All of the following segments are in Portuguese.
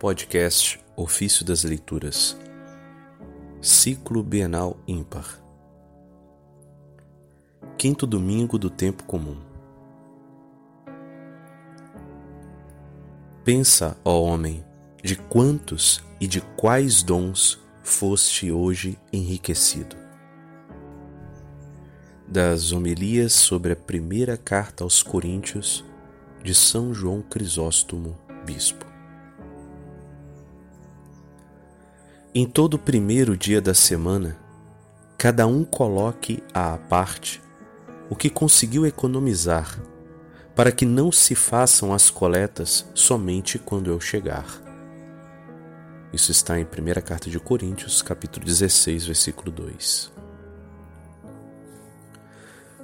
Podcast Ofício das Leituras, Ciclo Bienal Ímpar, Quinto Domingo do Tempo Comum. Pensa, ó homem, de quantos e de quais dons foste hoje enriquecido. Das Homilias sobre a primeira carta aos Coríntios, de São João Crisóstomo, Bispo. Em todo o primeiro dia da semana, cada um coloque à parte o que conseguiu economizar, para que não se façam as coletas somente quando eu chegar. Isso está em 1ª Carta de Coríntios, capítulo 16, versículo 2.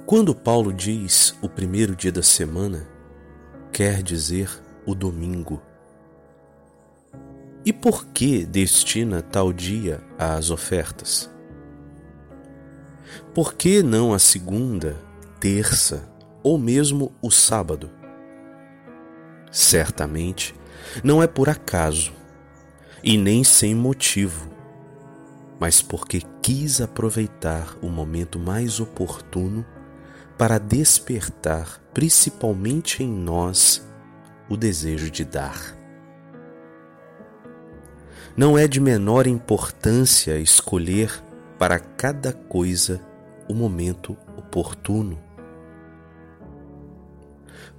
Quando Paulo diz o primeiro dia da semana, quer dizer o domingo. E por que destina tal dia às ofertas? Por que não a segunda, terça ou mesmo o sábado? Certamente não é por acaso e nem sem motivo, mas porque quis aproveitar o momento mais oportuno para despertar, principalmente em nós, o desejo de dar. Não é de menor importância escolher para cada coisa o momento oportuno.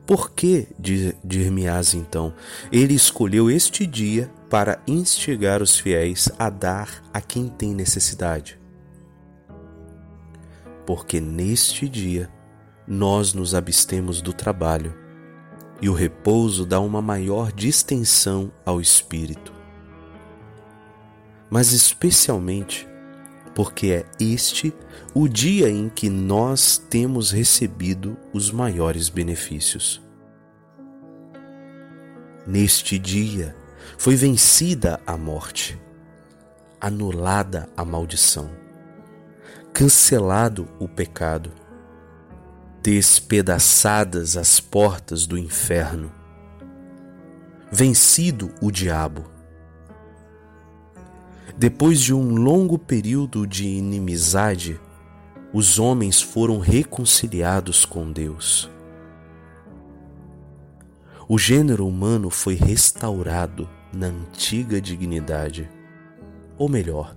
Por que, dir-me-ás então, ele escolheu este dia para instigar os fiéis a dar a quem tem necessidade? Porque neste dia nós nos abstemos do trabalho e o repouso dá uma maior distensão ao espírito. Mas especialmente porque é este o dia em que nós temos recebido os maiores benefícios. Neste dia foi vencida a morte, anulada a maldição, cancelado o pecado, despedaçadas as portas do inferno, vencido o diabo. Depois de um longo período de inimizade, os homens foram reconciliados com Deus. O gênero humano foi restaurado na antiga dignidade, ou melhor,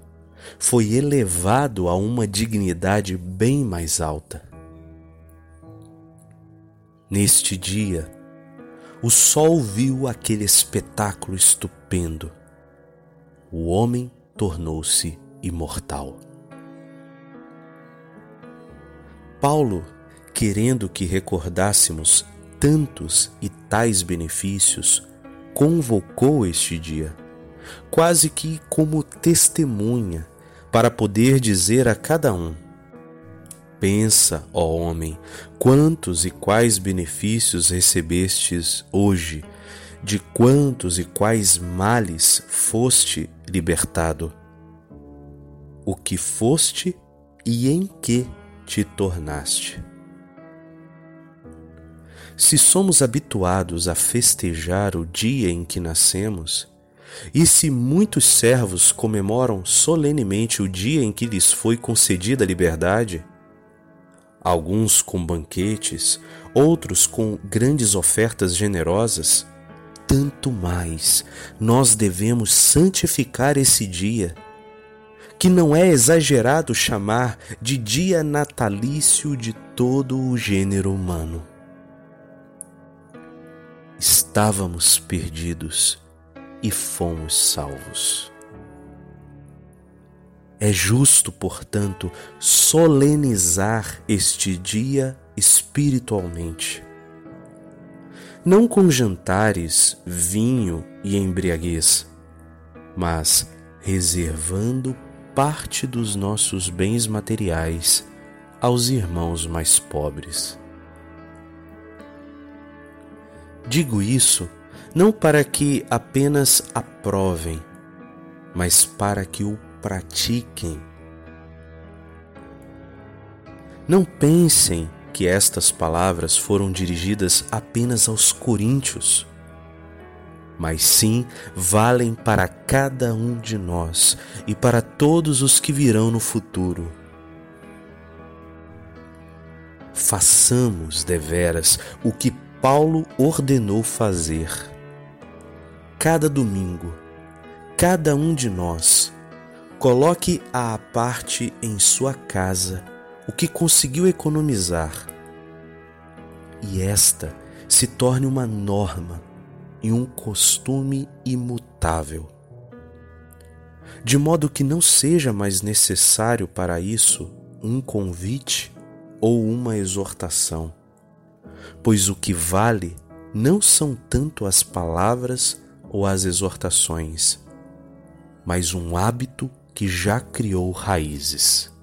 foi elevado a uma dignidade bem mais alta. Neste dia, o sol viu aquele espetáculo estupendo. O homem tornou-se imortal. Paulo, querendo que recordássemos tantos e tais benefícios, convocou este dia, quase que como testemunha, para poder dizer a cada um: pensa, ó homem, quantos e quais benefícios recebestes hoje, de quantos e quais males foste libertado, o que foste e em que te tornaste. Se somos habituados a festejar o dia em que nascemos, e se muitos servos comemoram solenemente o dia em que lhes foi concedida a liberdade, alguns com banquetes, outros com grandes ofertas generosas, tanto mais nós devemos santificar esse dia, que não é exagerado chamar de dia natalício de todo o gênero humano. Estávamos perdidos e fomos salvos. É justo, portanto, solenizar este dia espiritualmente. Não com jantares, vinho e embriaguez, mas reservando parte dos nossos bens materiais aos irmãos mais pobres. Digo isso não para que apenas aprovem, mas para que o pratiquem. Não pensem que estas palavras foram dirigidas apenas aos coríntios. mas sim valem para cada um de nós e para todos os que virão no futuro. Façamos deveras o que Paulo ordenou fazer. Cada domingo, cada um de nós, coloque à parte em sua casa o que conseguiu economizar, e esta se torne uma norma e um costume imutável, de modo que não seja mais necessário para isso um convite ou uma exortação, pois o que vale não são tanto as palavras ou as exortações, mas um hábito que já criou raízes.